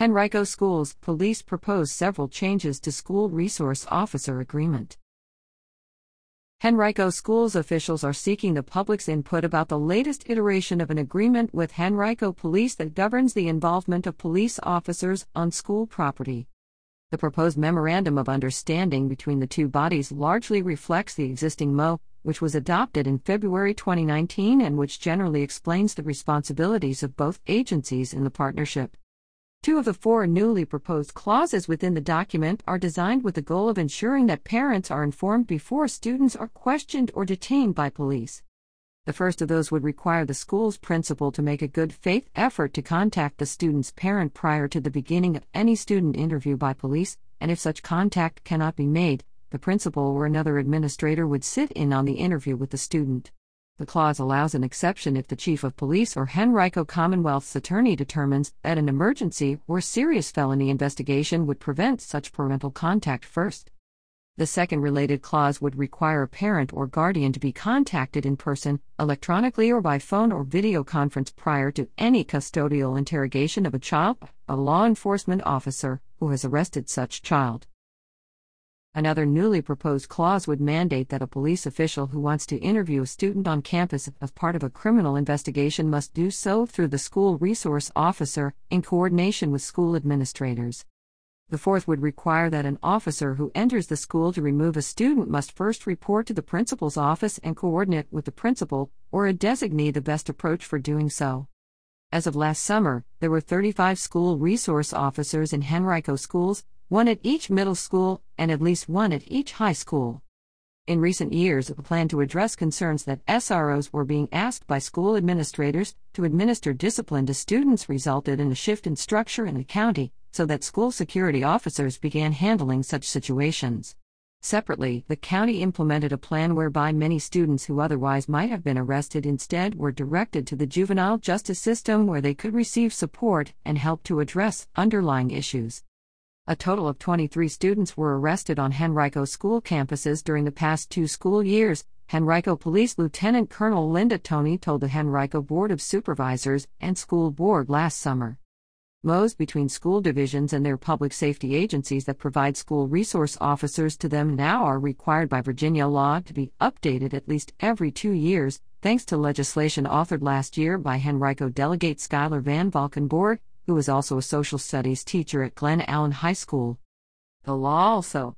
Henrico Schools, Police propose several changes to School Resource Officer Agreement. Henrico Schools officials are seeking the public's input about the latest iteration of an agreement with Henrico Police that governs the involvement of police officers on school property. The proposed memorandum of understanding between the two bodies largely reflects the existing MOU, which was adopted in February 2019 and which generally explains the responsibilities of both agencies in the partnership. Two of the four newly proposed clauses within the document are designed with the goal of ensuring that parents are informed before students are questioned or detained by police. The first of those would require the school's principal to make a good faith effort to contact the student's parent prior to the beginning of any student interview by police, and if such contact cannot be made, the principal or another administrator would sit in on the interview with the student. The clause allows an exception if the chief of police or Henrico Commonwealth's attorney determines that an emergency or serious felony investigation would prevent such parental contact first. The second related clause would require a parent or guardian to be contacted in person, electronically or by phone or video conference prior to any custodial interrogation of a child by a law enforcement officer who has arrested such child. Another newly proposed clause would mandate that a police official who wants to interview a student on campus as part of a criminal investigation must do so through the school resource officer in coordination with school administrators. The fourth would require that an officer who enters the school to remove a student must first report to the principal's office and coordinate with the principal or a designee the best approach for doing so. As of last summer, there were 35 school resource officers in Henrico Schools, one at each middle school, and at least one at each high school. In recent years, a plan to address concerns that SROs were being asked by school administrators to administer discipline to students resulted in a shift in structure in the county, so that school security officers began handling such situations. Separately, the county implemented a plan whereby many students who otherwise might have been arrested instead were directed to the juvenile justice system where they could receive support and help to address underlying issues. A total of 23 students were arrested on Henrico school campuses during the past two school years, Henrico Police Lieutenant Colonel Linda Tony told the Henrico Board of Supervisors and School Board last summer. MOUs between school divisions and their public safety agencies that provide school resource officers to them now are required by Virginia law to be updated at least every 2 years, thanks to legislation authored last year by Henrico Delegate Schuyler Van Valkenborg, who is also a social studies teacher at Glen Allen High School. The law also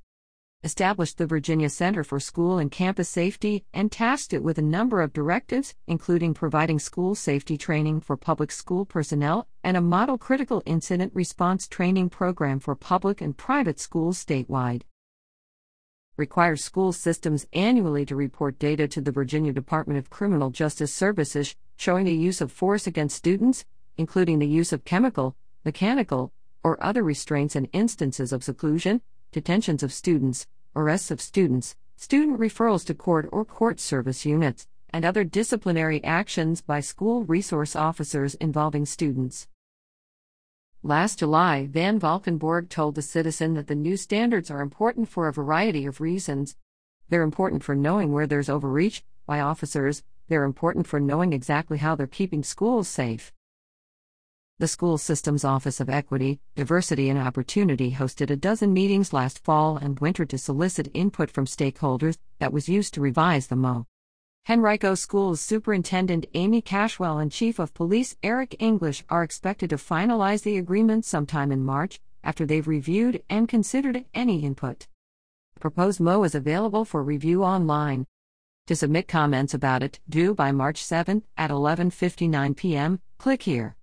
established the Virginia Center for School and Campus Safety and tasked it with a number of directives, including providing school safety training for public school personnel and a model critical incident response training program for public and private schools statewide. Requires school systems annually to report data to the Virginia Department of Criminal Justice Services showing the use of force against students, including the use of chemical, mechanical, or other restraints and instances of seclusion, detentions of students, arrests of students, student referrals to court or court service units, and other disciplinary actions by school resource officers involving students. Last July, Van Valkenborg told the Citizen that the new standards are important for a variety of reasons. They're important for knowing where there's overreach by officers, they're important for knowing exactly how they're keeping schools safe. The School Systems Office of Equity, Diversity and Opportunity hosted a dozen meetings last fall and winter to solicit input from stakeholders that was used to revise the MOU. Henrico Schools Superintendent Amy Cashwell and Chief of Police Eric English are expected to finalize the agreement sometime in March, after they've reviewed and considered any input. The proposed MOU is available for review online. To submit comments about it, due by March 7 at 11:59 p.m., click here.